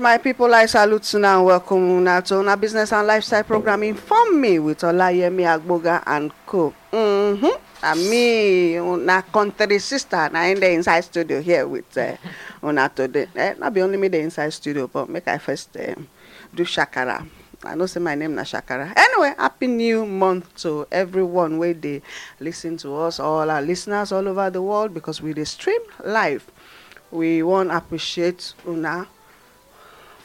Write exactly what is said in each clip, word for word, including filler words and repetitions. My people, I salute you and welcome now to our business and lifestyle program. Inform me with Olayemi Agboga and Co. Mm-hmm. And me, una country sister, na in the inside studio here with uh, una today. Eh, not be only me the inside studio, but make I first um, do shakara. I know say my name na shakara. Anyway, happy new month to everyone where they listen to us, all our listeners all over the world, because we dey stream live. We want appreciate una.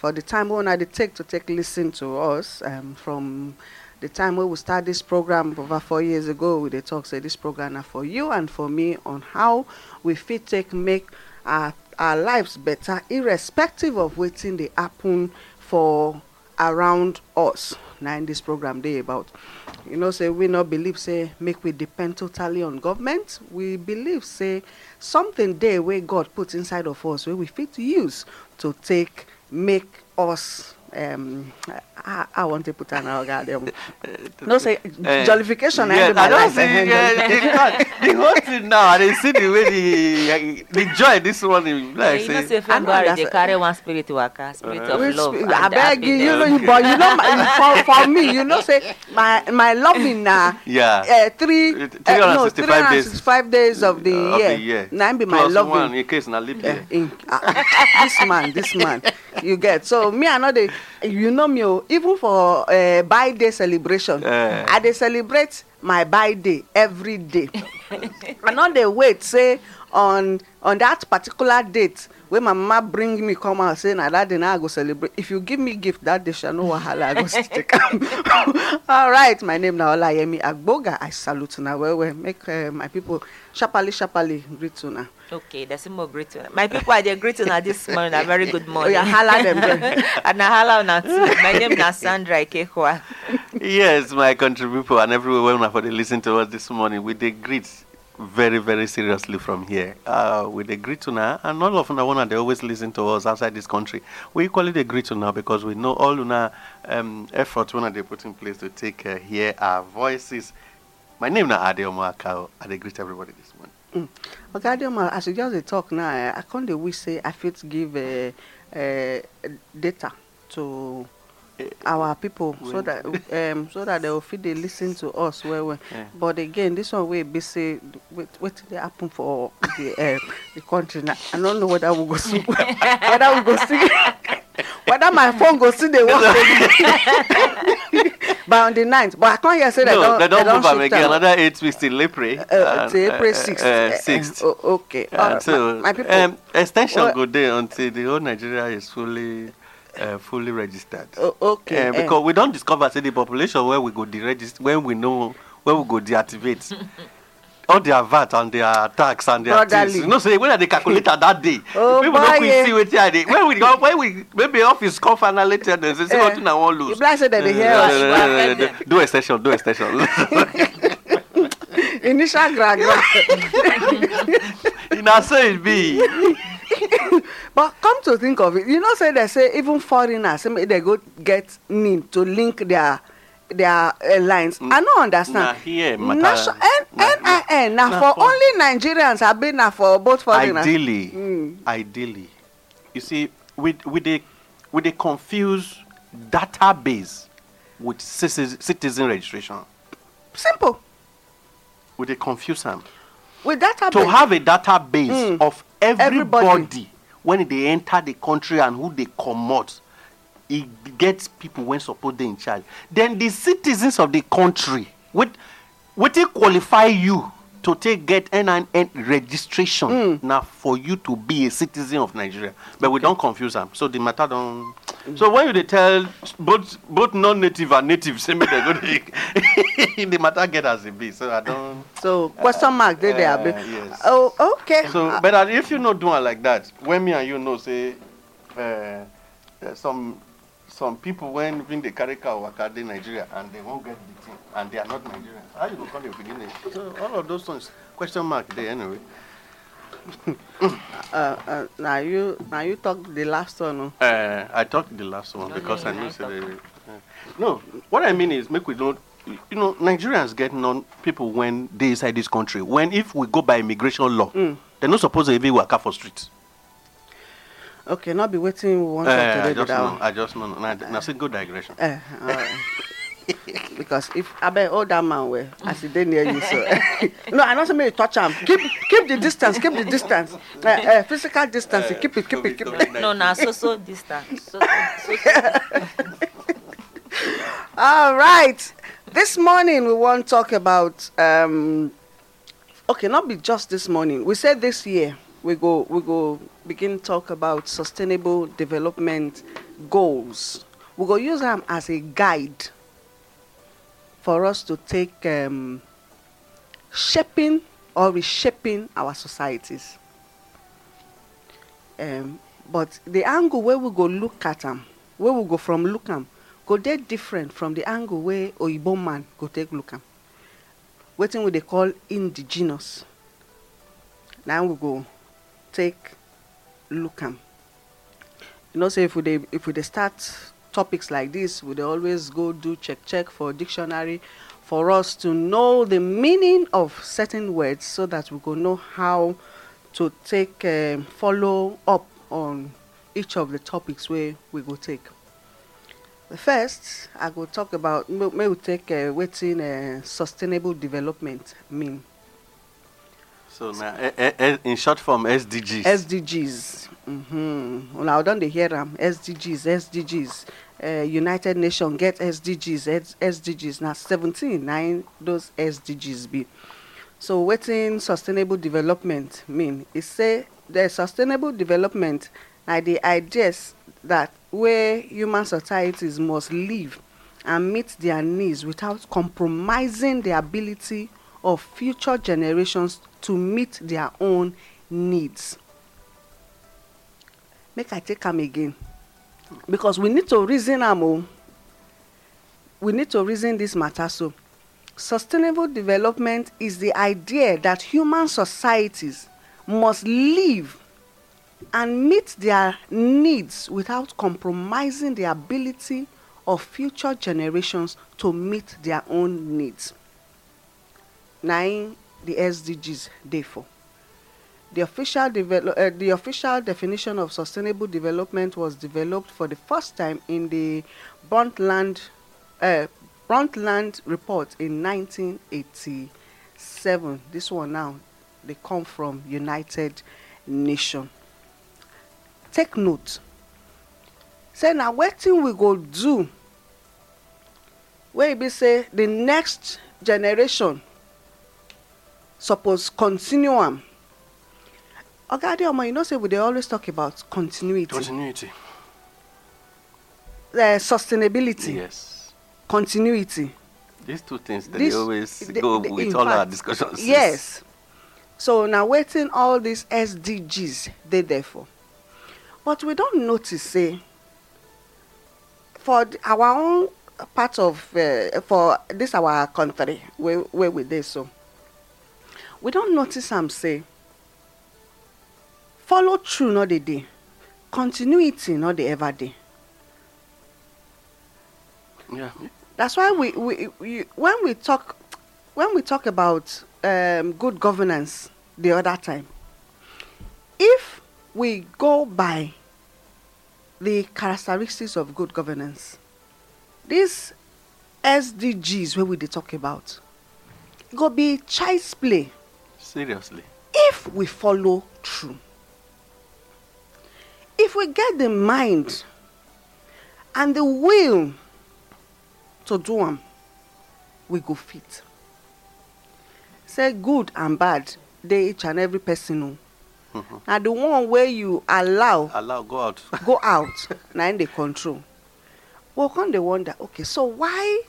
For the time when I take to take listen to us, um, from the time when we start this program over four years ago, we they talk say this program are for you and for me on how we fit take make our, our lives better, irrespective of waiting they happen for around us. Now in this program they about, you know, say we not believe say make we depend totally on government. We believe say something there where God put inside of us where we fit use to take. Make us, um, I, I want to put an organ. No, say jollification. Uh, yes, I don't see uh, the whole thing now. I didn't see the way the, the joy this one is. Like, yeah, you know, say, if they carry one spirit to work, spirit uh, of love. Sp- I beg you, you know, but you know, my, for, for me, you know, say my my loving now, uh, yeah, uh, three, uh, no, three hundred sixty-five days, days of the uh, year. Of the year. Now, be my loving one in case na leap year. Uh, uh, this man, this man. You get so me another you know me even for uh, birthday celebration uh. I they celebrate my birthday every day and not they wait say on on that particular date when my mama bring me come out saying nah, that day now I go celebrate if you give me gift that day shall know wahala I go stick. All right, my name na Olayemi Agboga. I salute now well well make uh, my people sharply sharply greet to now. Okay, there's some more greeting. My people are there greeting at this morning. A very good morning. Oh, holla them. And I holla on my name is Sandra Ikehua. Yes, my country people and everywhere when I for they listen to us this morning with the greet very, very seriously from here. Uh, with the greet to now and all of una one they always listen to us outside this country. We call it a greet to now because we know all una um effort when they put in place to take uh, hear our voices. My name is Ade Oma Akao. I they greet everybody this morning. Mm. Okay, I should just talk now. I can't we say I fit give uh, uh, data to our people so that um, so that they will fit they listen to us well. well. Yeah. But again, this one will be say what what they happen for the uh, the country now. I don't know whether we go see whether we go see whether my phone go see the work. But on the ninth, but I can't hear say that. No, they don't, don't move again. Another eight weeks till April. Uh, till April sixth. Okay. Uh, so, my, my people, um, extension well, go there until the whole Nigeria is fully, uh, fully registered. Uh, okay. Uh, because uh, we don't discover say the population where we go deregister when we know where we go deactivate. All their V A T and their tax and their things. You know, say, when are they calculated that day? Oh, people don't yeah. see what they are. When we go, when we maybe office come final later, they say, nothing I won't lose. That they hear do a session, do a session. Initial grad. In our it be. But come to think of it, you know, say they say even foreigners, they go get need to link their. Their uh, lines. Mm. I don't understand. N I N now for only Nigerians have been now for both foreigners. Ideally, mm. ideally, you see, with with the with the confused database with citizen registration. Simple. With the confusion. With database. To have a database mm. of everybody, everybody when they enter the country and who they come out. It gets people when support they in charge. Then the citizens of the country, with What will qualify you to take get N N N registration mm. now for you to be a citizen of Nigeria? But okay. we don't confuse them. So the matter don't. Mm-hmm. So when you tell both both non-native and native, same the matter get as it be. So I don't. So question uh, mark there. Uh, yes. Oh, okay. So, uh, but if you not doing like that, when me and you know say, uh, some. Some people when when they carry cow waka dey Nigeria and they won't get the thing and they are not Nigerians. How you go call them beginning? So all of those things question mark there anyway. uh, uh, now you now you talk the last one. No? Uh, I talked the last one no, because no, I know. The, uh, no, what I mean is make we don't. You know Nigerians get non people when they inside this country. When if we go by immigration law, mm. they're not supposed to even waka for streets. Okay, not be waiting. We want uh, to I just know. I just know. That's a good digression. Uh, uh, because if I bet all that man way, I see they near you. So no, I don't say me touch him. Keep keep the distance. Keep the distance. Uh, uh, physical distance. Uh, keep it. Keep it. Keep it. No, no, so so distance. So, so, so. All right. This morning we want to talk about. Um, okay, not be just this morning. We said this year. We go, we go begin talk about sustainable development goals. We go use them as a guide for us to take um, shaping or reshaping our societies. Um, but the angle where we go look at them, where we go from look them, go dey different from the angle where Oyibo man go take look them. Wetin we dey call indigenous. Now we go. Take look am. You know, say if we de, if we de start topics like this, we de always go do check check for dictionary for us to know the meaning of certain words, so that we go know how to take uh, follow up on each of the topics where we go take. First, I go talk about may we take uh, wetin uh, sustainable development mean. So now, in short form, S D Gs. S D Gs. Mm-hmm. Well, now, don't they hear them? S D Gs, S D Gs. Uh, United Nations get S D Gs, S D Gs. Now, seventeen, nine, those S D Gs be. So, what in sustainable development mean? It say the sustainable development are the ideas that where human societies must live and meet their needs without compromising the ability of future generations to meet their own needs. Make I take them again. Because we need to reason am. We need to reason this matter. So, sustainable development is the idea that human societies must live and meet their needs without compromising the ability of future generations to meet their own needs. Nine, the S D Gs, therefore. The official, develop, uh, the official definition of sustainable development was developed for the first time in the Bruntland, uh, Bruntland Report in nineteen eighty-seven. This one now, they come from United Nations. Take note. Say now, what thing we go do? Where we say the next generation. Suppose continuum. Okay, Ade Oma, you know, say we they always talk about continuity. Continuity. Uh, sustainability. Yes. Continuity. These two things that this, they always the, go the, with all fact, our discussions. Yes. So now waiting all these S D Gs, they therefore. But we don't notice, say, for our own part of, uh, for this our country, where, where we they so. We don't notice them say, follow through not the day, continuity not the ever day. Yeah. That's why we, we, we when we talk when we talk about um, good governance the other time, if we go by the characteristics of good governance, these S D Gs where we they talk about, go be child's play. Seriously. If we follow through, if we get the mind and the will to do them, we go fit. say good and bad, they each and every person know. Mm-hmm. Now the one where you allow allow go out go out now in the control. Well, can they wonder? Okay, so why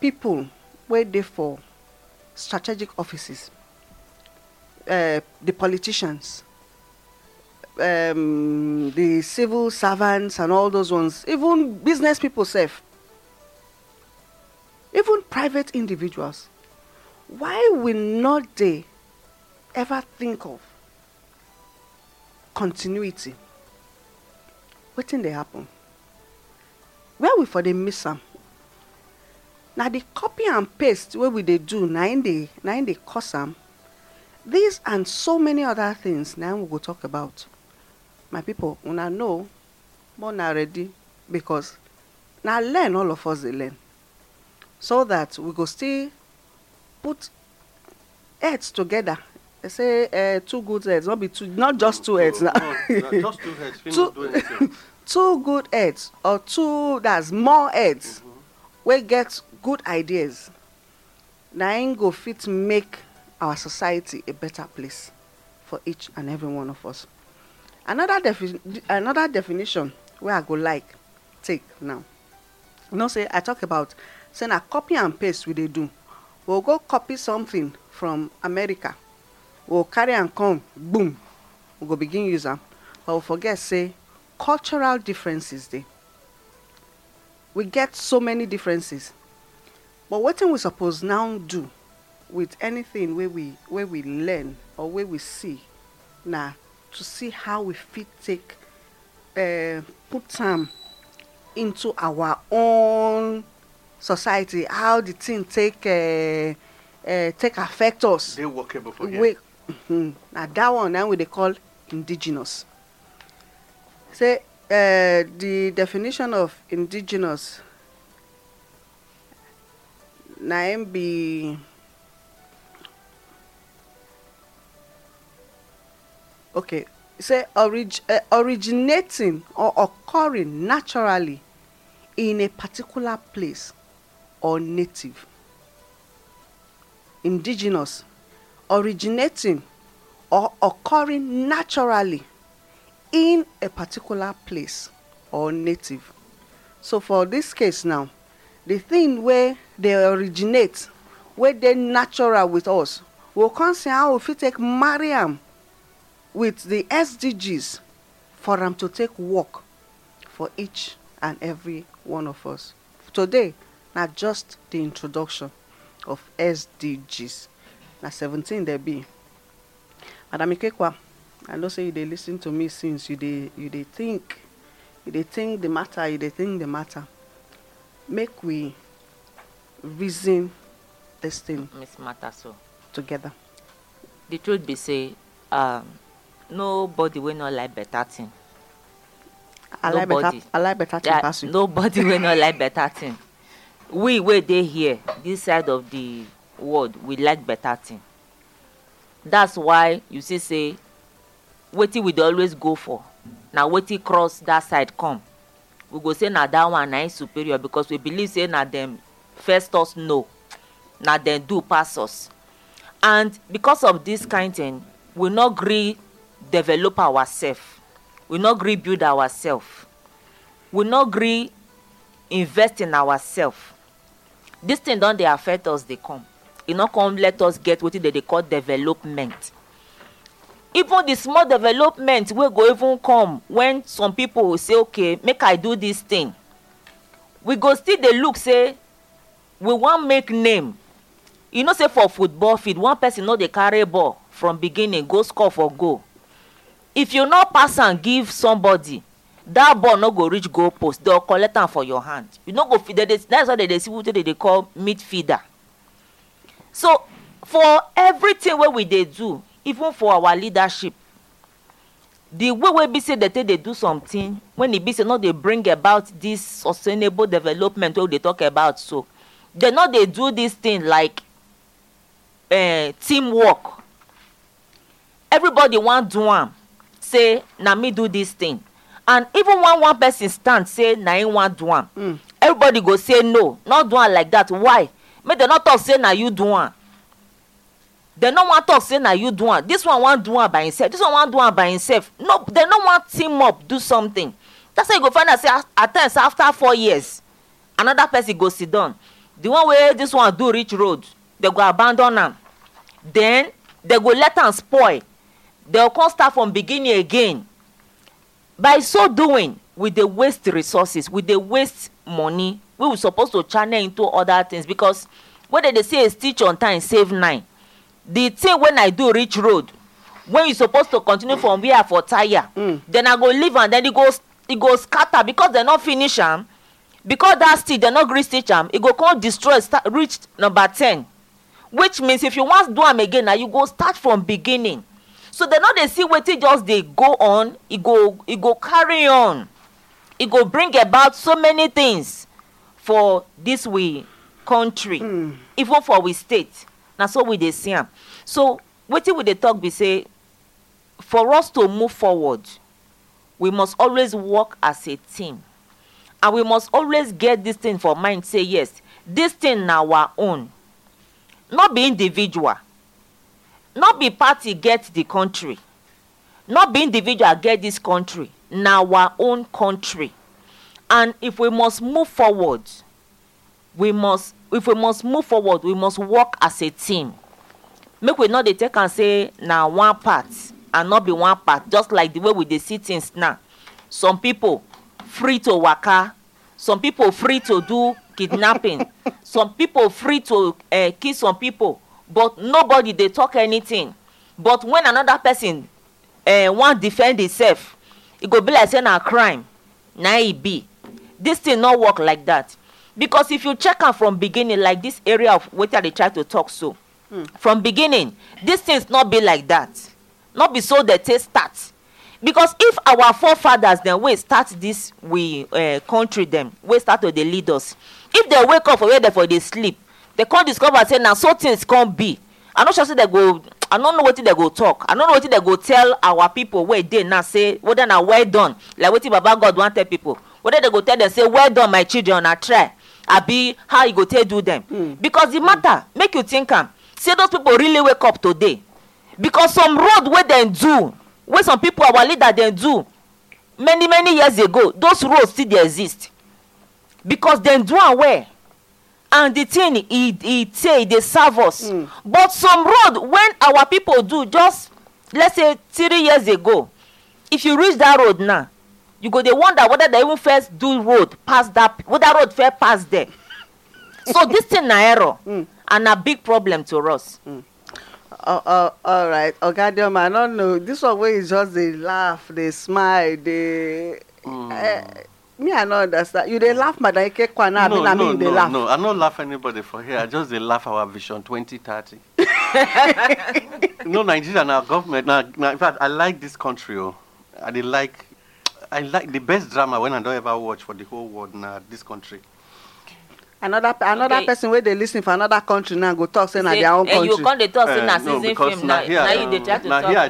people were there for strategic offices? Uh, the politicians, um, the civil servants, and all those ones, even business people, self, even private individuals. Why will not they ever think of continuity? What thing they happen? Where we for they miss them? Now the copy and paste where we they do nine day nine day cause them. These and so many other things now we will talk about. My people, when I know, more now ready because now learn all of us they learn, so that we go still put heads together. They say uh, two good heads, not be two, not just two heads now. No, no, just two heads. two, two good heads or two that's more heads. Mm-hmm. We get good ideas. Now go fit make our society a better place for each and every one of us. Another defi- another definition where I go like take now. You know, say I talk about saying a copy and paste what they do. We'll go copy something from America. We'll carry and come, boom. We'll go begin using. But we'll forget say cultural differences there. We get so many differences. But what thing we suppose now do with anything where we where we learn or where we see now, nah, to see how we fit take uh, put time into our own society, how the thing take uh, uh, take affect us. They workable for you. Mm-hmm. Now that one now we they call indigenous. Say uh, the definition of indigenous now be. Okay, say orig- uh, originating or occurring naturally in a particular place or native. Indigenous, originating or occurring naturally in a particular place or native. So for this case now, the thing where they originate, where they natural with us, we'll consider how if we take Mariam with the S D Gs for them to take work for each and every one of us. Today, not just the introduction of S D Gs. Now seventeen there be. Madam Ikehua, I know say you they listen to me since you they you they think you they think the matter, you they think the matter. Make we reason this thing Miss Mataso together. The truth be say, um nobody will not like better thing. I like better, I like better thing pass you. Nobody will not like better thing. We where they here, this side of the world, we like better thing. That's why you see say, wetin we always go for. Now wetin cross that side come. We go say now that one is superior because we believe say now them first us know, now them do pass us, and because of this kind thing, we not agree. Develop ourselves. We not agree build ourselves. We not agree invest in ourselves. This thing don't they affect us, they come. It not come let us get what they call development. Even the small development will go even come when some people will say, okay, make I do this thing. We go still they look, say, we want make name. You know, say for football field, one person know they carry ball from beginning, go score for goal. If you not pass and give somebody, that ball no go reach goal post. They'll collect them for your hand. You no go feed. That's why they see what they call midfielder. So for everything where we they do, even for our leadership, the way we be say that they do something when they be say no, they bring about this sustainable development what they talk about. So they know they do this thing like uh, teamwork. Everybody want to do one. Say, na me do this thing. And even when one person stands, say, na him want do am. Mm. Everybody go say, no, not do am like that. Why? May they not talk, say, na you do am. They no want talk say na you do one. This one want do one by himself. This one want do one by himself. No, they no want team up, do something. That's why you go find out say at times after four years, another person go sit down. The one way this one do reach road, they go abandon them. Then they go let them spoil. They'll come start from beginning again. By so doing, with the waste resources, with the waste money, we were supposed to channel into other things because whether they say a stitch on time, save nine. The thing when I do reach road, when you're supposed to continue from here for tire, mm. then I go leave and then it goes it goes scatter because they're not finish them. Because that stitch, they're not grease stitch them, it go come destroy start, reach number ten. Which means if you want to do them again, now you go start from beginning. So they know they see what it just they go on, it go it go carry on. It go bring about so many things for this we country, mm. even for we state. Now so we they see them. So what it with the talk we say for us to move forward, we must always work as a team. And we must always get this thing for mind, say yes, this thing now our own. Not be individual. Not be party get the country. Not be individual get this country. Now our own country. And if we must move forward, we must if we must move forward, we must work as a team. Make we not they take and say now one part and not be one part, just like the way with the things now. Some people free to waka, some people free to do kidnapping, some people free to uh, kill some people. But nobody, they talk anything. But when another person uh, won't defend himself, it could be like saying a crime. Now it be. This thing not work like that. Because if you check out from beginning, like this area of what they try to talk so, hmm. from beginning, this thing's not be like that. Not be so that they start. Because if our forefathers, then we start this we uh, country them, we start with the leaders. If they wake up or therefore they sleep, they can't discover and say, now, so things can't be. I not sure they go. I don't know what they go talk. I don't know what they go tell our people where they now say, well, then, well done. Like what Baba God want tell people. Whether they go tell them, say, well done, my children, I try. I be how you go tell do them. Mm. Because the matter, make you think, um, say those people really wake up today. Because some road where they do, where some people, our leader, they do, many, many years ago, those roads still they exist. Because they do aware. And the thing it it say they serve us, mm. but some road when our people do just let's say three years ago, if you reach that road now, you go they wonder whether they even first do road past that whether road fair past there. So this thing na error mm. and a big problem to us. Mm. Oh, oh, all right, Ogadioma, I don't know. This one way is just they laugh, they smile, they. Mm. Uh, Me, I don't understand. You they laugh, madam. I no, mean, I no, mean, they no, laugh. No, I don't laugh anybody for here. I just they laugh our vision twenty thirty. No, Nigeria, now government. Now, now, in fact, I like this country. Oh, I they like, I like the best drama when I don't ever watch for the whole world. Now, this country. Another another okay. person where they listen for another country now go talk say na their own country. You can't they talk say na season film now. Now you they try to talk now.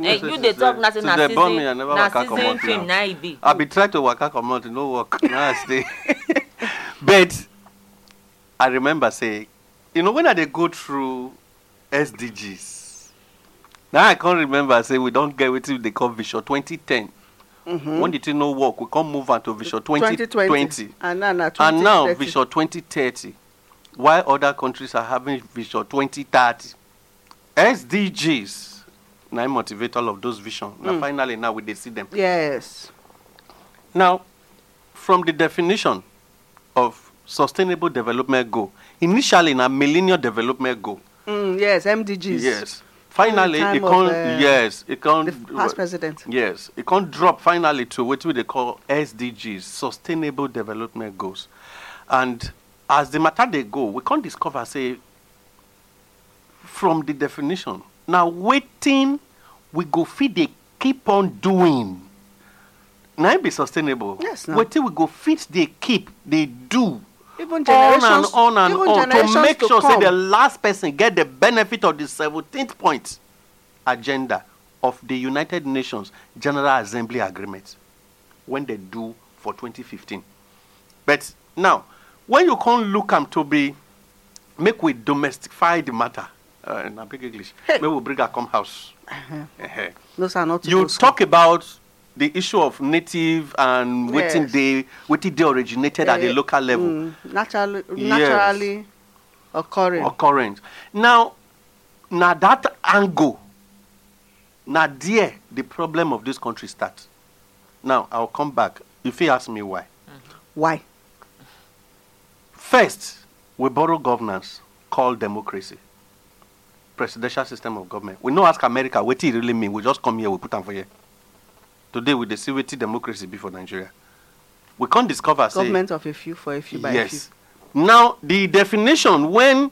You they talk na season film now. I be try to waka come out no work now stay. But I remember say, you know when I they go through S D Gs. Now I can't remember say we don't get with the call vision twenty ten. Mm-hmm. When the thing no work, we can't move on to Vision twenty twenty. And now, now, and now Vision twenty thirty. Why other countries are having Vision twenty thirty? S D Gs, now motivate all of those visions. Mm. Now finally, now we see them. Yes. Now, from the definition of Sustainable Development Goal, initially in a Millennium Development Goal. Mm, yes, M D Gs. Yes. Finally, it can't. Of, uh, yes, it can't. The past president. Yes, it can't drop finally to what they call S D Gs, Sustainable Development Goals, and as the matter they go, we can't discover say from the definition. Now, waiting, we go feed they keep on doing. Now be sustainable. Yes. No. Waiting, we go feed they keep they do. Even generations, on and on and on to make to sure come. Say the last person get the benefit of the seventeenth point agenda of the United Nations General Assembly Agreement when they do for twenty fifteen. But now, when you can't look them to be make we domestify the matter, uh, in a big English. Hey. We will bring a come house. Uh-huh. Uh-huh. Those are not. You talk school. About the issue of native and waiting yes. they waiting they originated uh, at the local level. Mm, naturally, naturally yes. occurring. Occurrent. Now, now that angle, now there the problem of this country starts. Now I'll come back. If you ask me why, mm-hmm. why? First, we borrow governance called democracy, presidential system of government. We no ask America what it really mean. We just come here, we put them for here. Today we see what democracy be for Nigeria. We can't discover government say, of a few for a few by yes. a few. Now the definition when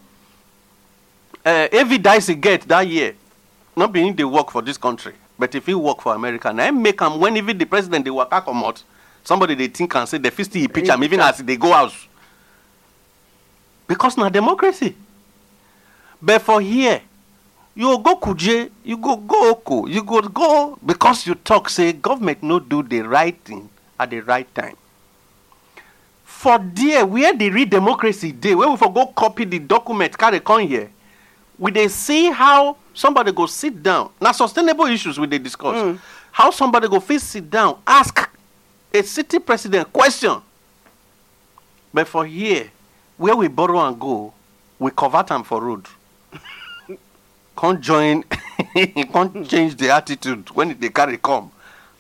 uh, every dice he get that year, not being they work for this country, but if he work for America, and I make them when even the president they work come out. Somebody they think and say the fist he pitch them even as they go out. Because not democracy. But for here, you go Kuje, you go go Oko, you go go because you talk say government no do the right thing at the right time. For there, where they read democracy day, where we for go copy the document, carry con here, we they see how somebody go sit down. Now sustainable issues we they discuss. Mm. How somebody go face sit down, ask a city president question, but for here, where we borrow and go, we cover them for road. Can't join, can't change the attitude when they carry come,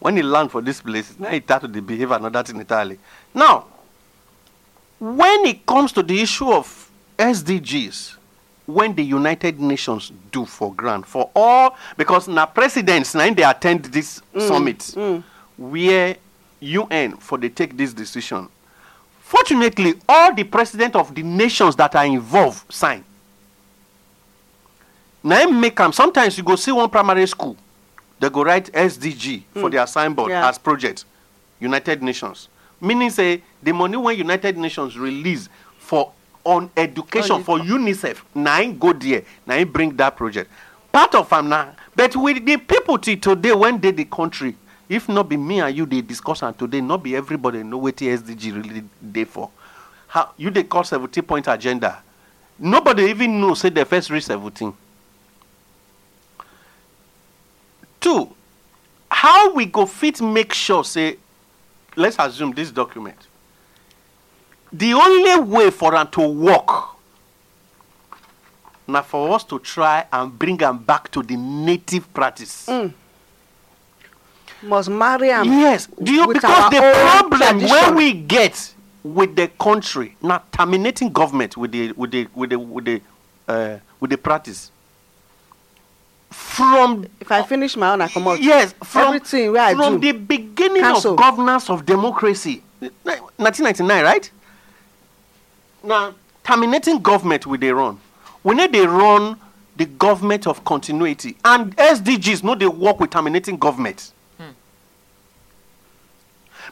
when they land for this place. Now it starts to behave another thing entirely. Now, when it comes to the issue of S D Gs, when the United Nations do for grant for all, because now presidents now they attend this mm, summit, mm. where U N for they take this decision. Fortunately, all the presidents of the nations that are involved sign. Now make them. Sometimes you go see one primary school, they go write S D G mm. for their signboard yeah. as project, United Nations. Meaning say the money when United Nations release for on education oh, for UNICEF, nine go there, nine bring that project. Part of them now, but with the people till today when they the country. If not be me and you, they discuss and today not be everybody know what S D G really they for. How you they call seventeen point agenda? Nobody even knows say they first reach seventeen. Two, how we go fit make sure say, let's assume this document. The only way for them to work now for us to try and bring them back to the native practice. Mm. Must marry and yes. Do you because the problem where we get with the country now terminating government with the with the with the with the uh, with the practice from if I finish my own I come out yes from everything where from I do, the beginning cancel. Of governance of democracy nineteen ninety-nine right now terminating government with the run we need they run the government of continuity and S D Gs no they work with terminating government.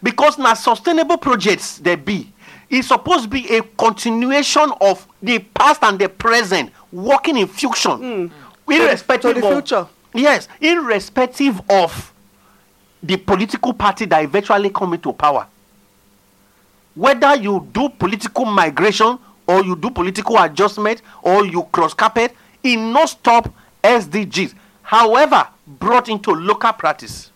Because now sustainable projects there be, it's supposed to be a continuation of the past and the present, working in fusion, mm. irrespective to the future. Of, yes, irrespective of the political party that eventually come into power. Whether you do political migration or you do political adjustment or you cross carpet, it no stop S D Gs. However, brought into local practice.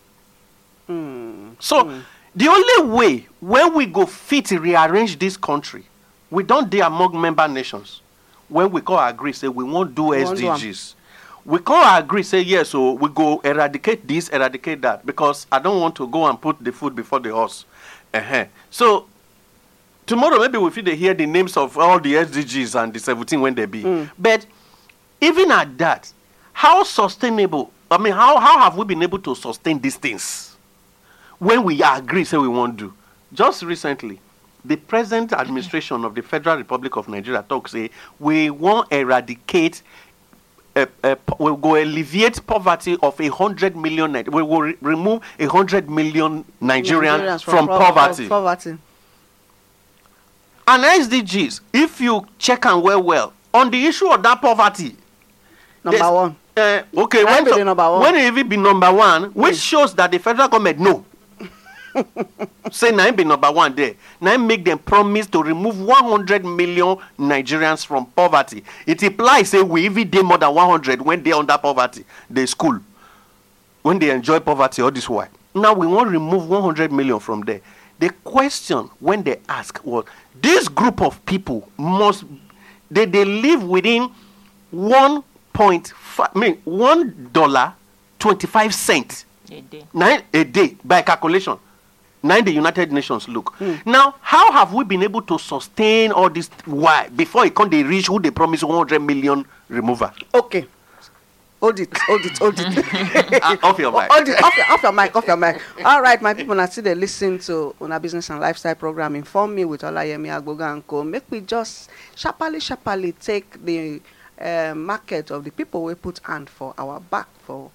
Mm. So. Mm. The only way when we go fit rearrange this country, we don't dare among member nations. When we call agree, say we won't do S D Gs. We call agree, say yes, yeah, so we go eradicate this, eradicate that, because I don't want to go and put the food before the horse. Uh-huh. So tomorrow maybe we fit hear the names of all the S D Gs and the seventeen when they be. Mm. But even at that, how sustainable? I mean, how how have we been able to sustain these things? When we agree, say we won't do. Just recently, the present administration of the Federal Republic of Nigeria talks say we won't eradicate, uh, uh, we will go alleviate poverty of a hundred million. We will re- remove a hundred million Nigerians, Nigerians from, from poverty. poverty. And S D Gs, if you check and well, well on the issue of that poverty, number one. Uh, okay, when, so, number one. When it will be number one, which yes. shows that the federal government no. Say nine be number one there. Nine make them promise to remove one hundred million Nigerians from poverty. It implies say we every day more than one hundred when they under poverty, they school, when they enjoy poverty all this while. Now we won't remove one hundred million from there. The question when they ask was, well, this group of people must they they live within one point five I mean one dollar twenty five cents a day. Nine a day by calculation. Nine the United Nations look. Mm. Now, how have we been able to sustain all this why before it can't they reach who they promise one hundred million remover? Okay. Hold it, hold it, hold it. Off your mic. Hold it, off, off your mic, off your mic. All right, my people, now see they listen to Una Business and Lifestyle program. Inform me with Olayemi Agboga and Co. Make we just sharply, sharply take the uh, market of the people we put hand for our back for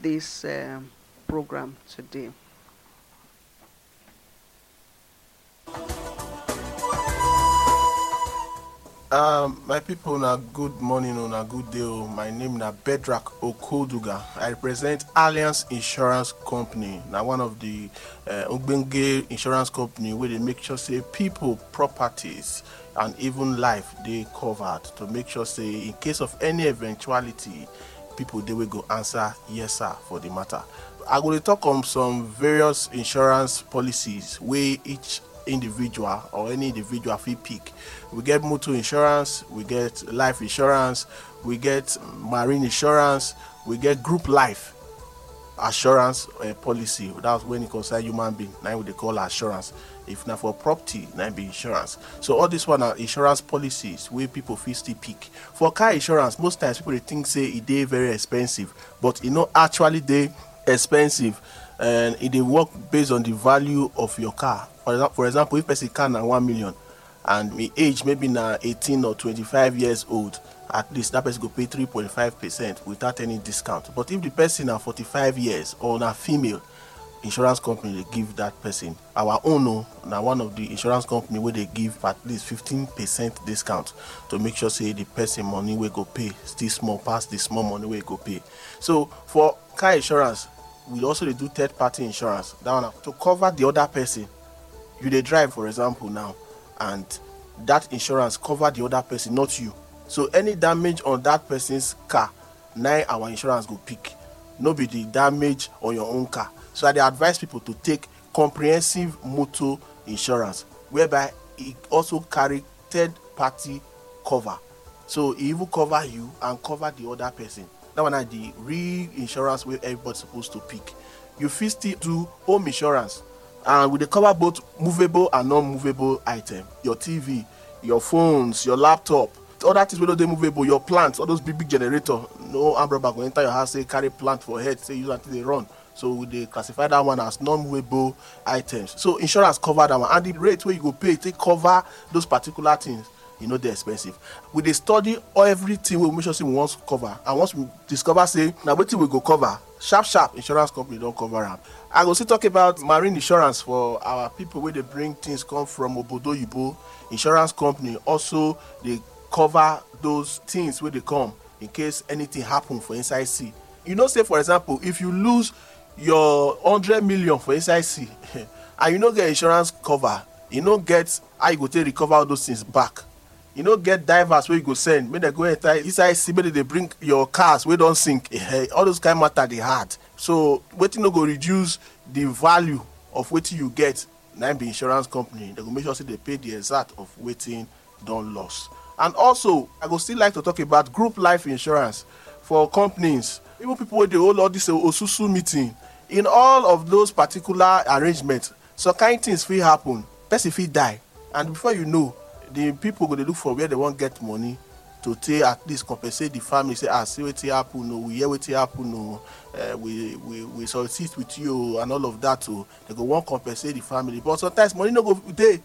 this um, program today. Um, my people, na good morning, na good day. My name na Bedrock Okoduga. I represent Alliance Insurance Company. Na one of the uh, Ogbenge insurance company where they make sure say people, properties, and even life they covered to make sure say in case of any eventuality, people they will go answer yes sir for the matter. I will talk on some various insurance policies where each individual or any individual fee pick. We get motor insurance, we get life insurance, we get marine insurance, we get group life assurance uh, policy. That's when it concerns human being. Now they call assurance. If not for property, then be insurance. So all this one are insurance policies where people feel still pick. For car insurance, most times people think say it they very expensive, but you know actually they expensive. And it they work based on the value of your car. For example, if person car na one million, and my age maybe na eighteen or twenty-five years old, at least that person go pay three point five percent without any discount. But if the person na forty-five years or na female, insurance company they give that person. Our own no, na one of the insurance company where they give at least fifteen percent discount to make sure say the person money we go pay still small pass the small money we go pay. So for car insurance, we also they do third party insurance. That one to cover the other person. You they drive, for example, now, and that insurance cover the other person, not you. So any damage on that person's car, now our insurance go pick. No be the damage on your own car. So I advise people to take comprehensive motor insurance, whereby it also carry third-party cover. So it even cover you and cover the other person. That one is the real insurance where everybody's supposed to pick. You first do home insurance. And we they cover both movable and non-movable items. Your T V, your phones, your laptop, all that is whether they movable, your plants, all those big big generator. No umbrella go enter your house, say carry plant for head, say use until they run. So they classify that one as non-movable items. So insurance cover that one. And the rate where you go pay, they cover those particular things. You know they're expensive. We they study everything we make sure we want to cover. And once we discover say now what we go cover, sharp sharp insurance company don't cover them. I go still talk about marine insurance for our people where they bring things come from Obodo Yibo insurance company. Also they cover those things where they come in case anything happen for inside sea. You know, say for example, if you lose your hundred million for inside sea and you don't get insurance cover, you don't get how you go to recover all those things back. You know, get divers where you go send. When they go inside sea, maybe they bring your cars, we don't sink. All those kind of matter they had. So, what you know go reduce the value of what you get. Now, the insurance company, they go make sure they pay the exact of waiting don't loss. And also, I go still like to talk about group life insurance for companies. Even people with the whole lot this Osusu meeting. In all of those particular arrangements, so kind things will happen. Person will die, and before you know. The people go they look for where they won't get money to take at least compensate the family. Say, ah, see what happen, no, we hear what happen, no, uh, we we we solicit with you and all of that. So they go won't compensate the family, but sometimes money no go there.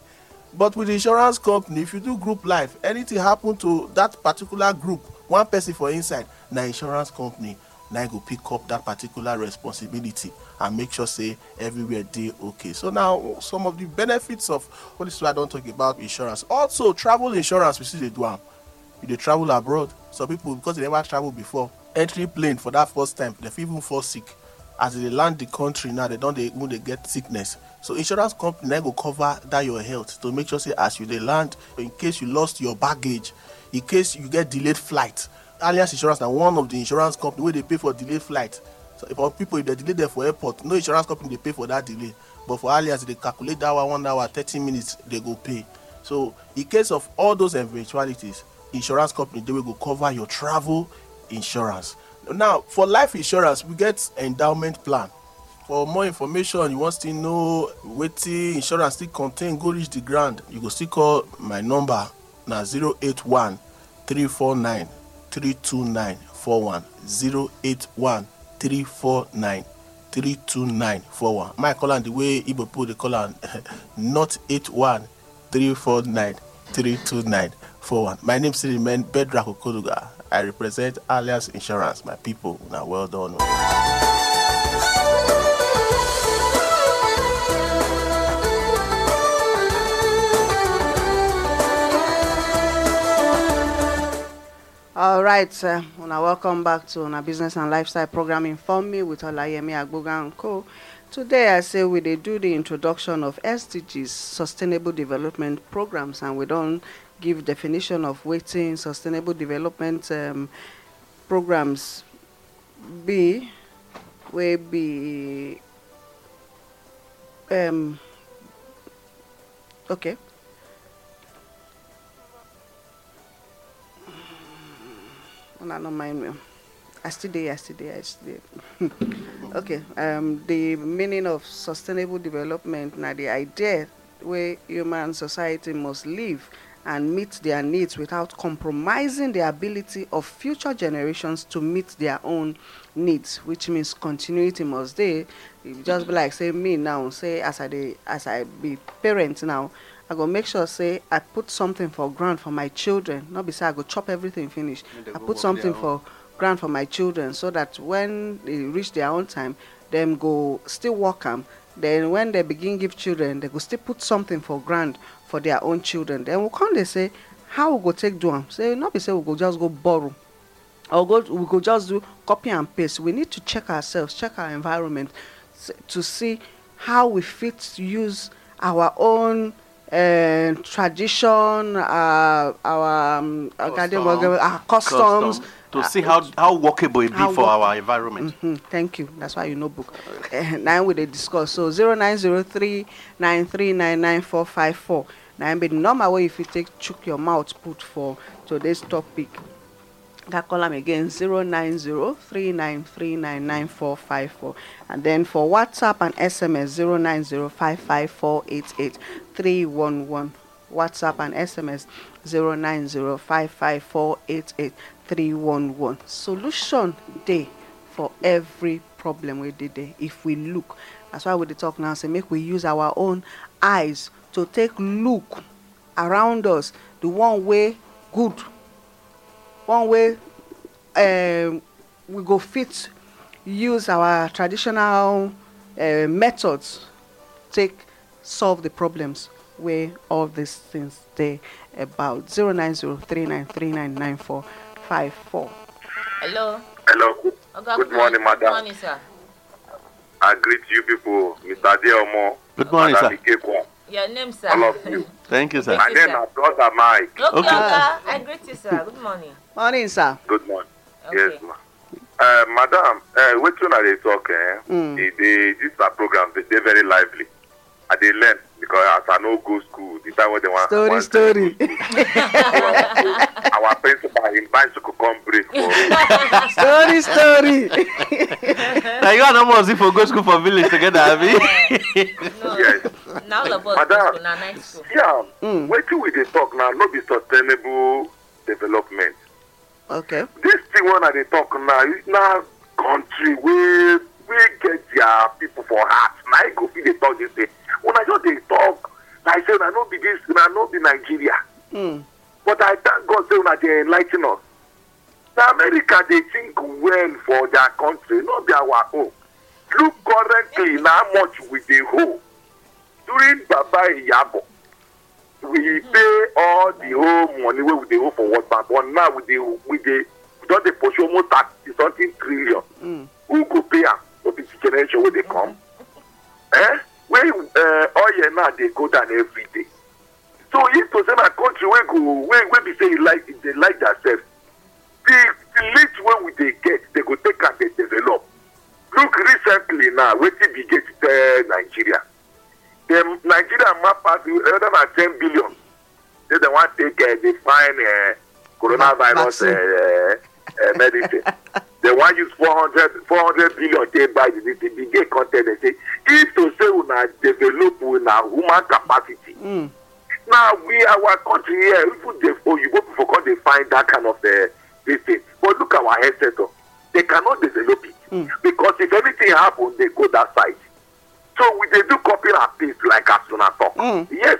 But with the insurance company, if you do group life, anything happen to that particular group, one person for inside, now insurance company now go pick up that particular responsibility and make sure say everywhere they okay. So now some of the benefits of all this I don't talk about insurance. Also travel insurance we see they do am. If they travel abroad, some people because they never travel before, entry plane for that first time, they even fall sick. As they land the country now, they don't they, when they get sickness. So insurance company now go cover that your health to make sure say as you dey land, in case you lost your baggage, in case you get delayed flight. Alliance Insurance na one of the insurance company where they pay for delayed flight. So if our people, if they delay them for airport, no insurance company they pay for that delay. But for Alliance, they calculate that one, one hour, thirty minutes, they go pay. So in case of all those eventualities, insurance company, they will go cover your travel insurance. Now, for life insurance, we get endowment plan. For more information, you want to know what insurance still contain, go reach the ground. You go still call my number, now zero eight one three four nine three two nine four one, zero eight one three four nine three two nine four one. My call and the way Igbo people they call on not eight one three four nine three two nine four one. My name still remains Bedrock Okoduga. I represent Alliance Insurance, my people. Now, well done. All right, uh, una welcome back to our business and lifestyle program. Inform Me with Olayemi Agboga and Co. Today, I say we they do the introduction of S D Gs, Sustainable Development Programs, and we don't give definition of waiting Sustainable Development um, Programs be will be um okay. No, no, mind me. I still did, I still did, I still did. Okay, um, the meaning of sustainable development, now the idea where human society must live and meet their needs without compromising the ability of future generations to meet their own needs, which means continuity must dey. It just be like, say, me now, say, as I, de, as I be parent now, I go make sure, say, I put something for ground for my children. Not be say I go chop everything finish. I put something for ground for my children so that when they reach their own time, them go still work them. Then when they begin give children, they go still put something for ground for their own children. Then we come, they say, how we go take do them? Say, not be say we go just go borrow. Or go, we go just do copy and paste. We need to check ourselves, check our environment to see how we fit use our own Uh, tradition, uh, our, um, Custom, our customs. Custom. To uh, see how, how workable it how be for work- our environment. Mm-hmm. Thank you. That's why you know book. uh, now we discuss. So zero nine zero three nine three nine nine four five four. Now be the normal way if you take chook your mouth put for today's topic. That column again, zero nine zero three nine three nine nine four five four. And then for WhatsApp and S M S, zero nine zero five five four eight eight three one one. WhatsApp and S M S, zero nine zero five five four eight eight three one one. Solution day for every problem we did there, if we look. That's why we talk now, say make we use our own eyes to take look around us, the one way good. One way um, we go fit, use our traditional uh, methods, take solve the problems where all these things they about. zero nine zero three nine three nine nine four five four. Hello. Hello. Okay, good morning, madam. Good morning, sir. I greet you people, Mister Ade Oma. Good morning, Madame sir. Ikehua. Your name, sir. All of you. Thank you, sir. My name is Brother Mike. Okay, okay. Uh, I greet you, sir. Good morning. Morning, sir. Good morning. Okay. Yes, ma'am. Uh, madam, uh, which one are they talking? Eh? Mm. They, they, this is a program. They, they're very lively. And they learn because as I know go school, this time what they want. Story, want story. Our principal in bicycle come break for story, story. Now you are not more for go school for village together, have you? No. Yes. Now the boss school, now night school. Yeah. Mm. Wait till we they talk now. Not be sustainable development. Okay. This thing one that they talk now is now country where we get their people for heart. Now I go feel they talk this day. When I just they talk, I say I know be this, I know be Nigeria. Mm. But I thank God say that they enlighten us. The America they think well for their country, not their own. Look currently now how much we they owe. During Baba Iyabo, we pay all the whole money where we they owe for World Bank. But now we they we they don't they push almost thirty something trillion. Mm. Who could pay up? What is the generation where they come? Eh? where uh, Oyema they go down every day. So if to say my country we go where we say like they like themselves, the, the least when we they get they go take and they develop. Look recently now, where did we get to Nigeria? The Nigeria map pass rather than ten billion. They don't want to take uh, they find uh, coronavirus uh, uh, medicine. They want to use four hundred billion they buy the big content. They say if to say we now develop we now human capacity. Mm. Now we our country here, people they oh you go forgot they find that kind of uh, this thing. But look at our health sector. They cannot develop it. Mm. Because if anything happens, they go that side. So we, they do copy our things like as soon as talk. Mm. Yes.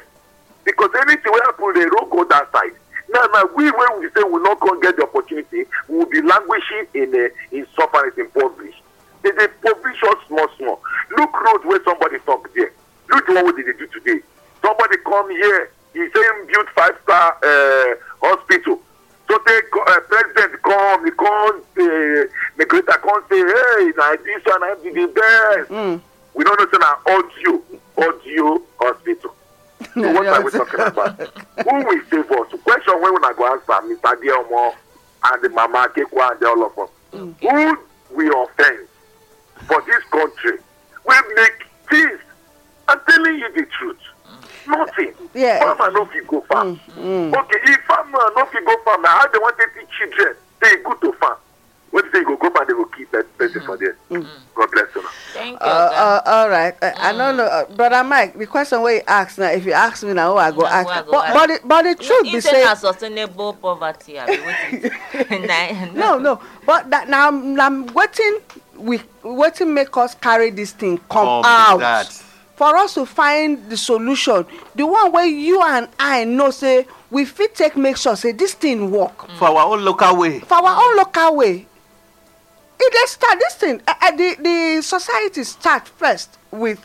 Because anything will happen, they don't go that side. Now, now we when we say we're not going to get the opportunity, we will be languishing in uh, in suffering, in poverty. They, they publish us small, small. Look road where somebody talk there. Look what did they do today. Somebody come here, he's saying build five-star uh, hospital. So the uh, president come, he come, uh, the greater come say, hey, now this one I did the best. Mm. We don't know that audio, audio hospital. So what are we talking about? Who will save us? Question when I go answer, Mister Ade Oma and the Mama Akekwa and all of us. Mm. Who will offend for this country? We make peace. I'm telling you the truth. Nothing. Yeah. Farmer no fit go farm. Mm, mm. Okay, if farmer no fit go farm, how they want to teach children? They go to farm. When they go go farm, they will keep that person mm. for them. Mm. God bless you. Thank uh, you. Uh, all right. Mm. I don't know, uh, Brother Mike. The question we ask now, if you ask me now, I go no, ask. I go but, ask. But, the, but the truth is say sustainable poverty. no, no. But that now I'm waiting. We waiting make us carry this thing come oh, out. That. For us to find the solution, the one where you and I know, say, we fit take make sure, say, this thing work. Mm. For our own local way. For our own local way. It let's start this thing. Uh, uh, the, the society start first with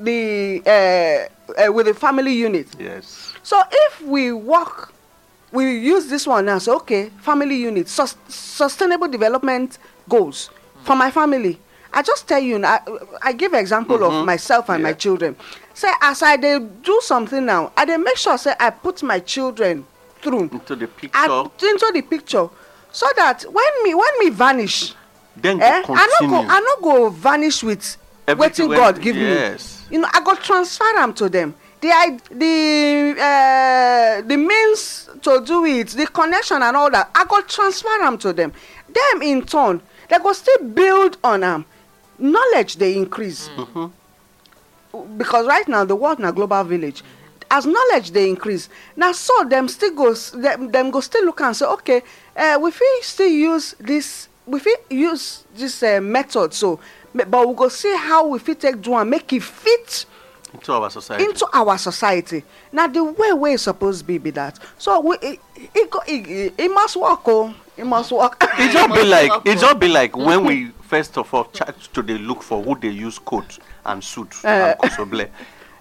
the uh, uh, with the family unit. Yes. So if we work, we use this one now, so okay, family unit, sus- sustainable development goals mm. for my family. I just tell you, I, I give example mm-hmm. of myself and yeah. my children. Say, as I they do something now, I they make sure say I put my children through into the picture, I, into the picture, so that when me when me vanish, then eh, go I not go I not go vanish with everything waiting God give yes. me. You know, I go transfer them to them. The I, the uh, the means to do it, the connection and all that, I go transfer them to them. Them in turn, they go still build on them. Knowledge they increase mm-hmm. because right now the world in a global village as knowledge they increase now so them still goes them, them go still look and say okay uh we still use this we use this uh, method so but we'll go see how we fit take do and make it fit into our society into our society now the way we're supposed to be be that so we it it, it, it, it must work oh it must work it just be like it just be like when we first of all, church today look for who they use coat and suit uh, and cosoble.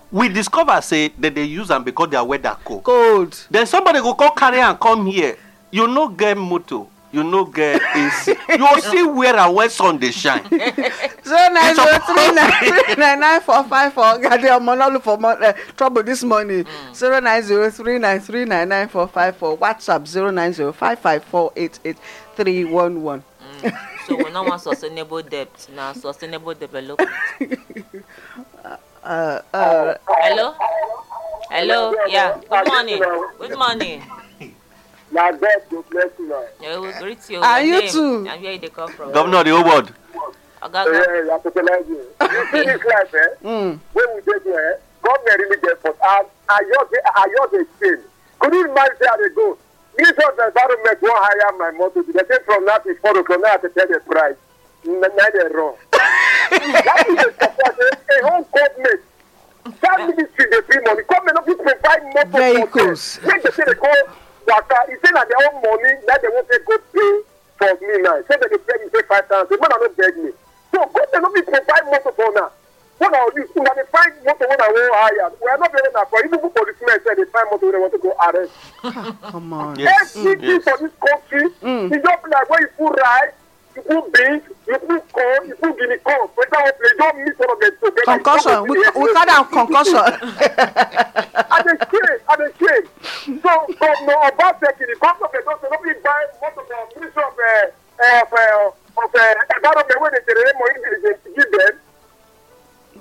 We discover, say, that they use them because they are weather cold. Cold. Then somebody go call carry and come here. You no get motor. You no get A C. You see where and where sun they shine. So zero nine zero three nine three nine nine four five four. God, they are monologue for mon- uh, trouble this morning. zero nine zero three nine three nine nine four five four. WhatsApp zero nine zero five five four eight eight three one one. So we don't want sustainable debt, now sustainable development. uh, uh, uh, hello, hello, yeah. Good morning. Good morning. My best to bless you. Yeah, we greet you. Are you name, too? And where they come from? Governor, the old word. I got you. You see this life, eh? When we get here, government really get for us. I just, I just explain. Could you imagine how they go? This was the environment won't hire my motor. They say from now to four o'clock, now I have to tell the price. Now they're wrong. That is the support. A whole government. That ministry, they pay money. Government don't provide motor vehicles. When they say they go, it's saying that their own money, that they won't take good pay for me now. Say that they pay me, say five thousand. The man will not beg me. So government don't provide motor for now. What are you? When they find motor, when I won't hire. We are not getting that for even good policemen say they find motor, they want to go arrest. Come on. Yes. Everything yes. for this country, mm. it's just like when you put rice, people base, people call, people give me call. For example, they don't miss one of them. Concussion. We, we can't have concussion. And they change, and they change. So, no, about taking the cost of the doctor, nobody buy most of the Ministry of Environment of, uh, of the way they generate money to give them.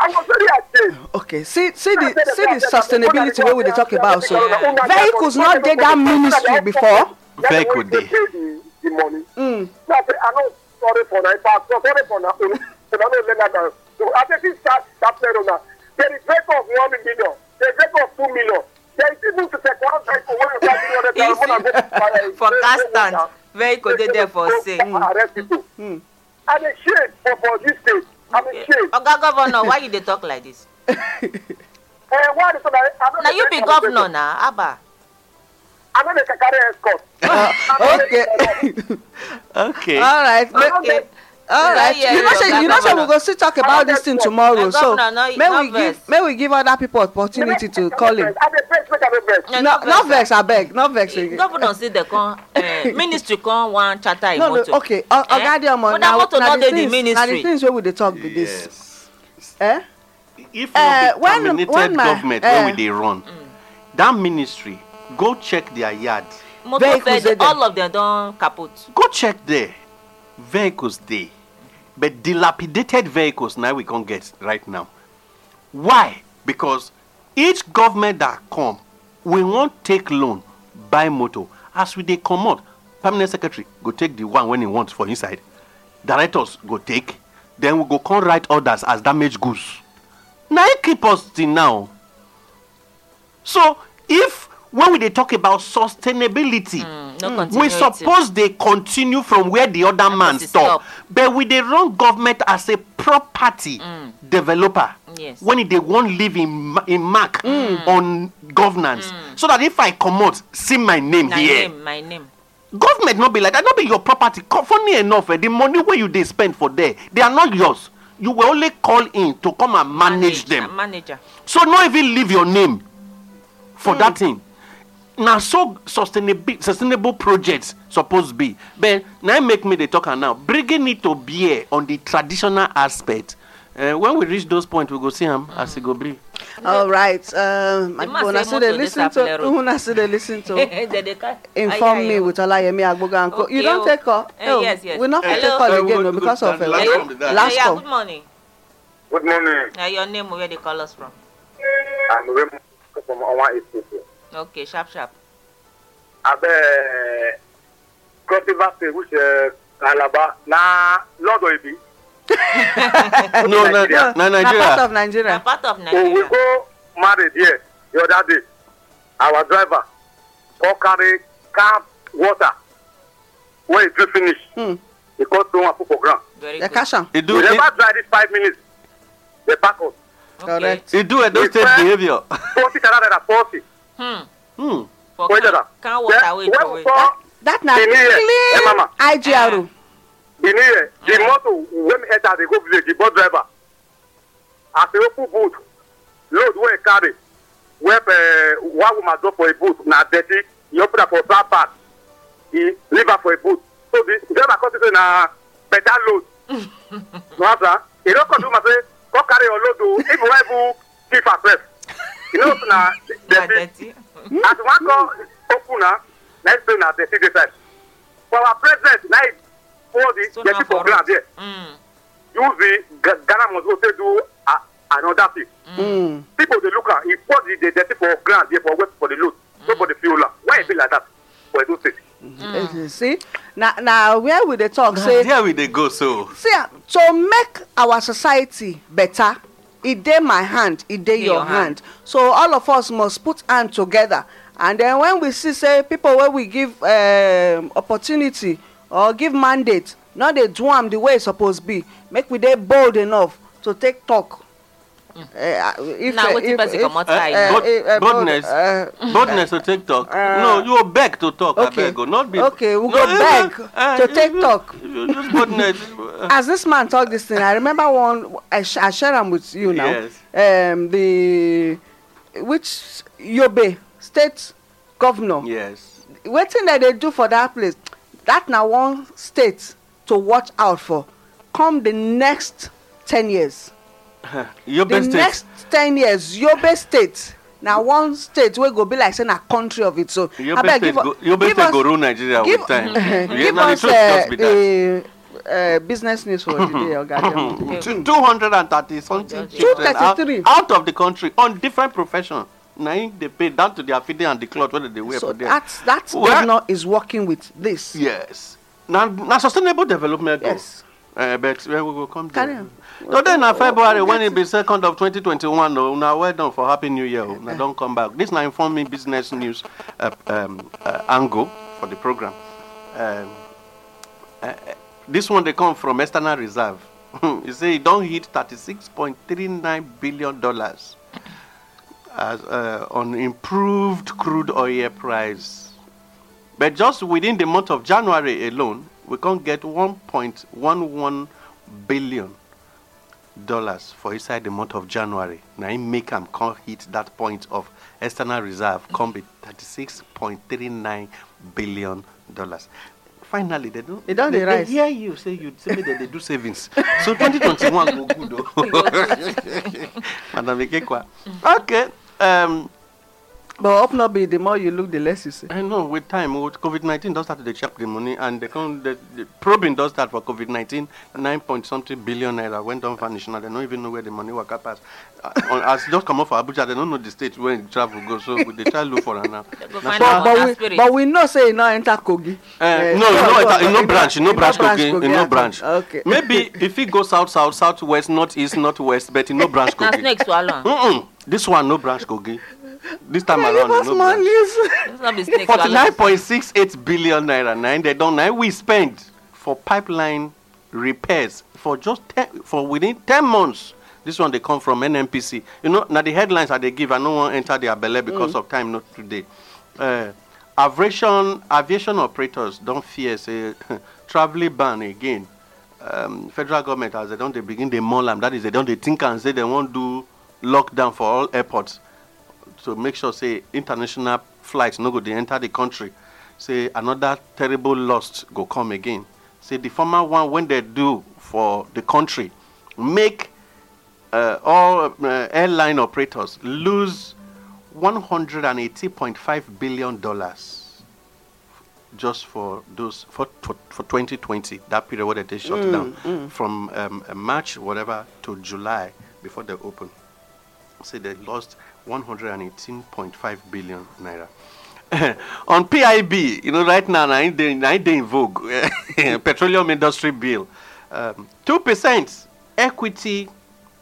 I was very active. Okay, see, see the, see the sustainability way we talk about. So, vehicles not did that ministry before. Vehicle did. The money. Mm. So I say, I know sorry for that, but sorry for that. So I know let that. So I think start chapter on that. There is vehicle of one million. There is vehicle of two million. There is even to take one vehicle one of the other. For Castan, vehicle did there for say. And a shame for for this state. I'm a shame. Okay, governor, why you they talk like this? Uh, why so that? Now you be governor now, Abba. I'm not a carrier escort. Okay. Okay. All right. Okay. All right. Yeah, yeah, you know, yeah, you know, so we're going to talk about this thing tomorrow. So may we give may we give other people opportunity to call in. No, not vex. I beg. Not vex. Governor said the con ministry con one charter. No, no. Okay. Ogadia man. Now the things where we they talk with this. Eh? If we terminated government, when will they run? That ministry. Go check their yard. Vehicles fed, all of them don't kaput. Go check there. Vehicles there. But dilapidated vehicles now we can't get right now. Why? Because each government that come, we won't take loan, buy motor. As we they come out, permanent secretary go take the one when he wants for inside. Directors go take. Then we go come write orders as damaged goods. Now it keep us till now. So if when they talk about sustainability, mm, no we suppose they continue from where the other and man stopped. But with the wrong government as a property mm. developer, yes. When they won't live in, in mark mm. on governance, mm. so that if I come out, see my name my here. Name, my name. Government not be like that, not be your property. Funny enough, eh, the money where you they spend for there, they are not yours. You were only called in to come and manage, manage them. Manager. So not even leave your name for mm. that thing. Now, so sustainable sustainable projects supposed to be, but now make me the talker now, bringing it to bear on the traditional aspect. Uh, when we reach those points, we go see him mm-hmm. as he go be. All right, um, I said they listen to, I said they listen to inform me with Olayemi Agboga and Co. You don't take call. Uh, yes, yes. We're not going to take call again no, because of last call. Good morning. Good morning. Uh, your name, where they call us from? I'm from Owa. Okay, sharp, sharp. Abe, crossing back to which Calabar, na Lord Obi. No, no, no, no, Nigeria. Part of Nigeria. Part of Nigeria. So we go married here the other day. Our driver go carry camp water. When it just finish, hmm. He comes to one for grand. Very good. They do. We never drive this five minutes. They pack us. Correct. You do a no-state behavior. Forty thousand and forty. Hmm. Hmm. For can, can, can water yeah, away away. That, that not clean. I G R O. In here, the motor when enter the go village, the bus driver. As a local boat, load where carry, where one woman drop for a boat, na dirty. You open up for flat part, he leave up for a boat. So the driver comes to na better load. No answer. He don't come to me say, go carry your load to if you keep a press. You know, na dirty. As one go Okuna, next to na dirty this side. For our president, now for the dirty program there. You see, Ghana must also do another thing. People they look at, he for the dirty program there for for the loot, so for the fuel. Why it be like that? For those things. Mm. See, now, now where will they talk? Say, where will they go? So, see, to make our society better. It dey my hand, it dey your, your hand. hand. So all of us must put hand together. And then when we see, say, people where we give uh, opportunity or give mandate, not they do am the way it's supposed to be. Make we dey bold enough to take talk. Boldness, boldness to take talk. Uh, no, you beg to talk. Okay, I beg, not be. Okay, we no, go beg uh, to uh, take uh, talk. Uh, As this man talk this thing, I remember one. I, sh- I share them with you now. Yes. Um, the which Yobe state governor. Yes. What thing that they do for that place? That now one state. to watch out for come the next ten years. Yobe State. The next ten years, Yobe State. Now one state will go be like saying a country of its own. You better give us, go, give us go rule Nigeria give, with time. give now, us uh, the uh, business news for today, Oga. Two hundred and thirty something children out, out of the country on different professions. Now they pay down to their feeding and the cloth whether they wear so for them. That's that's governor is working with this. Yes. Now, now sustainable development. Yes. Goal. Uh, but we will come down. So then, in February, oh, when it be second of twenty twenty-one, oh, now well done for Happy New Year. Oh, now don't come back. This now informing business news uh, um, uh, angle for the program. Um, uh, this one they come from external reserve. You see, it don't hit thirty-six point three nine billion dollars as uh, on improved crude oil price. But just within the month of January alone, we can't get one point one one billion dollars for inside the month of January. Now, in make them can't hit that point of external reserve, come with thirty-six point three nine billion dollars. Finally, they don't. They don't. They, they, rise. They hear you say you say that they do savings. So twenty twenty-one go good. Madam Ikehua. Okay. Um, But hope not be the more you look, the less you see. I know with time, with COVID nineteen does start to chop the money, and they come, the, the probing does start for COVID nineteen. Nine point something billion naira went down for national. They don't even know where the money waka pass. Uh, as just come off for Abuja, they don't know the state where the travel goes. So they try to look for her now. But, but, we, but we know say no enter Kogi. Uh, uh, no, no, no, no, no branch, no branch Kogi, no branch. Okay. Maybe if it goes south, south, southwest, northeast, northwest, but in no branch Kogi. Next one. This one no branch Kogi. This time yeah, around, no forty-nine point six eight billion naira. Nine, they don't know. We spent for pipeline repairs for just ten, for within ten months. This one they come from N N P C. You know, now the headlines that they give, I don't want to enter their belly because mm. of time. Not today. Uh, aviation aviation operators don't fear say traveling ban again. Um, federal government as they don't they begin they mull them. That is, they don't they think and say they won't do lockdown for all airports. So make sure, say, international flights no go they enter the country. Say, another terrible loss go come again. Say, the former one, when they do for the country, make uh, all uh, airline operators lose one hundred eighty point five billion dollars just for those for, for, for twenty twenty, that period where they shut mm, down, mm. from um, March, whatever, to July, before they open. Say, they lost one hundred eighteen point five billion naira. On P I B, you know, right now, nine day, nine day in vogue, petroleum industry bill. Um, two percent equity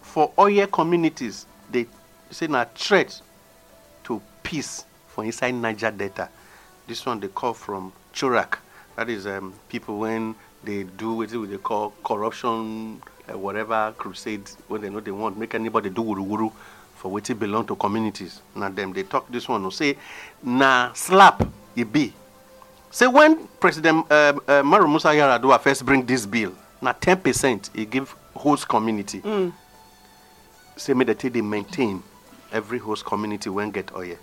for oil communities. They say a threat to peace for inside Niger Delta. This one they call from Chorak. That is um, people when they do what they call corruption, uh, whatever, crusades, when they know they want, make anybody do wuru-wuru. For which it belong to communities. Now them they talk this one or say, na slap it be. Say when President uh, uh, Umaru Musa Yar'Adua first bring this bill, now ten percent he give host community. Mm. Say me that they maintain every host community when get oil.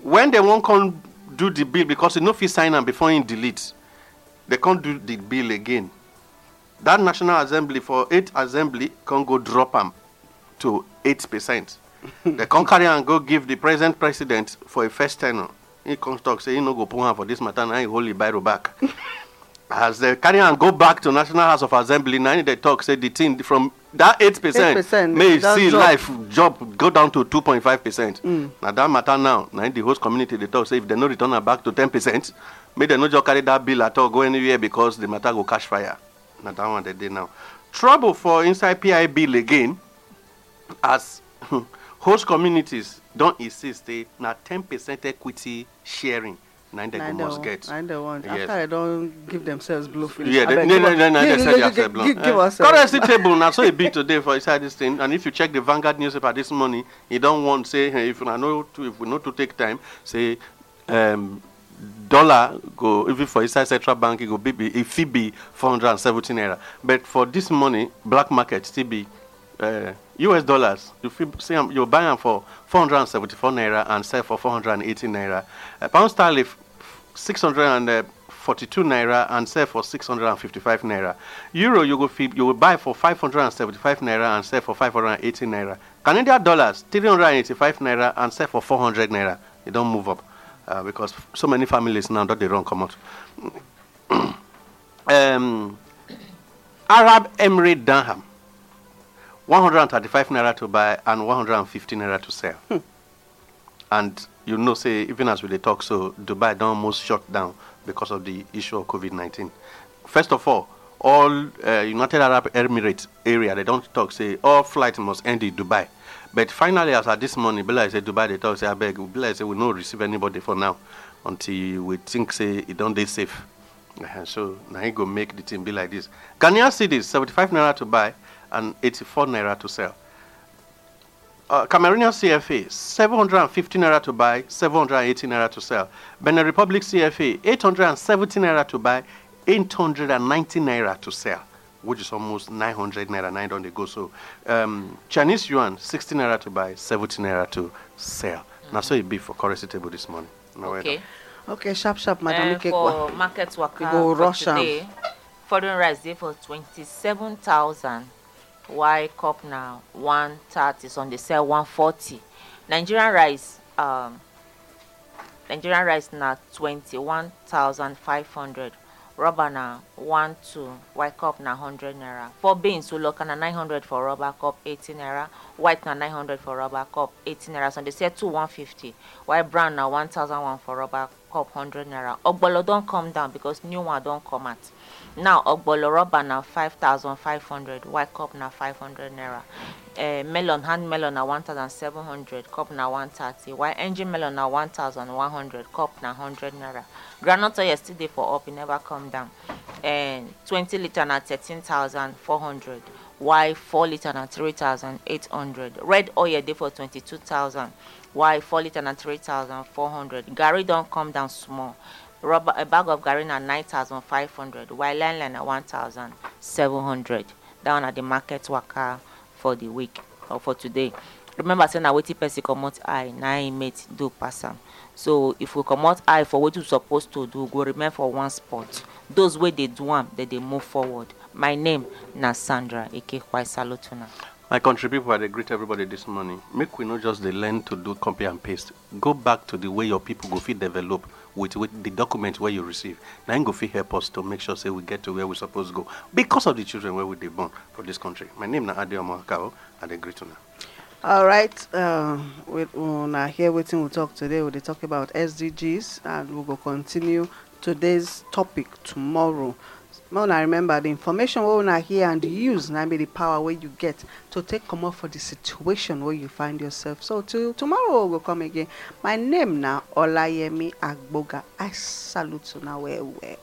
When they won't come do the bill because they no fit sign and before he delete, they can't do the bill again. That National Assembly for eight assembly can go drop them to eight percent. They can't carry and go give the present president for a first tenor. He comes talk, say, he no go put for this matter, now he hold the Bible back. As they carry and go back to National House of Assembly, now they talk, say, the thing from that eight percent, eight percent may see job. Life, job, go down to two point five percent. Mm. Now that matter now, now the host community, they talk, say, if they no return back to ten percent, may they no just carry that bill at all, go anywhere because the matter go catch fire. Now that one they did now. Trouble for inside P I B bill again, as host communities don't insist, they now ten percent equity sharing. Nine they nine must get. Nine they want. Yes. After they don't give themselves blue finish. Yeah, they, no, no, no, no, they said themselves blue. Give us a currency table. Now, so it be today for inside this thing. And if you check the Vanguard newspaper this morning, you don't want say hey, if you know to, if we know to take time, say um, dollar go even for inside central bank it go be if it be four hundred and seventeen naira. But for this money, black market still be. Uh, U S dollars, if you see um, you buy them for four hundred seventy-four naira and sell for four hundred eighty naira. A pound sterling, six hundred and forty-two naira and sell for six hundred fifty-five naira. Euro, you will, fib, you will buy for five hundred seventy-five naira and sell for five hundred eighty naira. Canadian dollars, three hundred eighty-five naira and sell for four hundred naira. They don't move up uh, because so many families now that they don't come out. um, Arab Emirate Dirham, one hundred thirty-five naira to buy and one hundred fifty naira to sell. Hmm. And you know, say, even as we they talk, so Dubai don't almost shut down because of the issue of COVID nineteen. First of all, all uh, United Arab Emirates area, they don't talk, say, all flights must end in Dubai. But finally, as at this morning, Bella said, Dubai, they talk, say, I beg, Bella said, we don't receive anybody for now until we think, say, it don't be safe. Uh-huh. So now you go make the thing be like this. Ghanaian cedis, seventy-five naira to buy and eighty-four naira to sell. Uh, Cameroonian C F A, seven hundred fifteen naira to buy, seven hundred eighteen naira to sell. Benin Republic C F A, eight hundred seventeen naira to buy, eight hundred nineteen naira to sell, which is almost nine hundred naira, nine on the go. So um, Chinese yuan, sixteen naira to buy, seventeen naira to sell. Mm-hmm. Now, so it be for currency table this morning. No okay. Way okay, sharp, sharp, Madam Ikehua. Uh, for markets worker, go for today, foreign rice day for twenty-seven thousand. Why cup now one thirty, is on the sale one forty. Nigerian rice, um, Nigerian rice now twenty-one thousand five hundred. Rubber now one two. White cup now one hundred naira. For beans, we look at nine hundred for rubber cup, eighteen naira. White now nine hundred for rubber cup, eighteen naira. So on the sale two one fifty. White brown now one thousand one for rubber cup, one hundred naira. Ogbolo don't come down because new one don't come at. Now, Ogbolo rubber now five thousand five hundred, white cup now five hundred naira. Uh, melon, hand melon now one thousand seven hundred, cup now one thirty, white engine melon now one thousand one hundred, cup now one hundred naira. Granite yesterday for up, it never come down. And uh, twenty litre now thirteen thousand four hundred, white four litre now three thousand eight hundred, red oil day for twenty-two thousand, white four litre now three thousand four hundred. Gari don't come down small. Rubber, a bag of garri at nine thousand five hundred, while landline at one thousand seven hundred. Down at the market worker for the week or for today. Remember, saying that waiting person come out eye, nine mate do pass am. So if we come out eye for what you supposed to do, go remain for one spot. Those way they do am, that they move forward. My name na Sandra Ikehua. Salutuna. My country people, I greet everybody this morning. Make we not just the learn to do copy and paste. Go back to the way your people go fit develop with, with the document where you receive. Now go fit help us to make sure say we get to where we supposed to go because of the children where we dey born for this country. My name na Ade Oma Akao. I greet una. All right, uh, we una here waiting. We'll talk today. We'll talk about S D Gs and we'll go continue today's topic tomorrow. Now I remember the information we are here and use now be the power where you get to take come up for the situation where you find yourself. So till tomorrow we'll come again. My name now Olayemi Agboga. I salute you now where we